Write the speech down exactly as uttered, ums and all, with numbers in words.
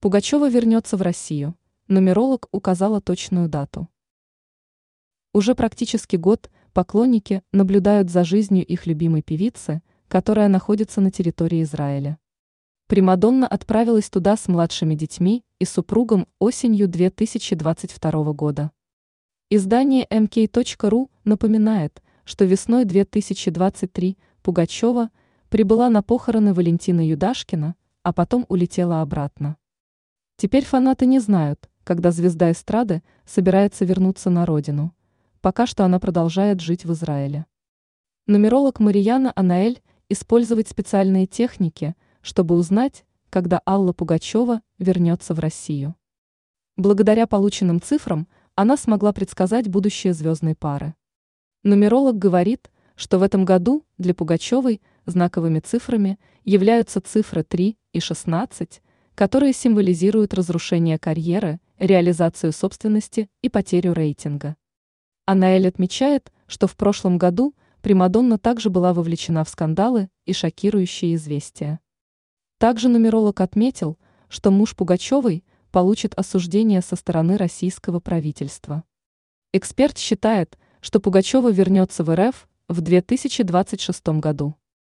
Пугачева вернется в Россию. Нумеролог указала точную дату. Уже практически год поклонники наблюдают за жизнью их любимой певицы, которая находится на территории Израиля. Примадонна отправилась туда с младшими детьми и супругом осенью две тысячи двадцать второго года. Издание эм ка точка ру напоминает, что весной две тысячи двадцать третьего Пугачева прибыла на похороны Валентины Юдашкина, а потом улетела обратно. Теперь фанаты не знают, когда звезда эстрады собирается вернуться на родину. Пока что она продолжает жить в Израиле. Нумеролог Марьяна Анаэль использует специальные техники, чтобы узнать, когда Алла Пугачева вернется в Россию. Благодаря полученным цифрам она смогла предсказать будущее звездной пары. Нумеролог говорит, что в этом году для Пугачевой знаковыми цифрами являются цифры три и шестнадцать, которые символизируют разрушение карьеры, реализацию собственности и потерю рейтинга. Анаэль отмечает, что в прошлом году примадонна также была вовлечена в скандалы и шокирующие известия. Также нумеролог отметил, что муж Пугачевой получит осуждение со стороны российского правительства. Эксперт считает, что Пугачева вернется в эр эф в две тысячи двадцать шестом году.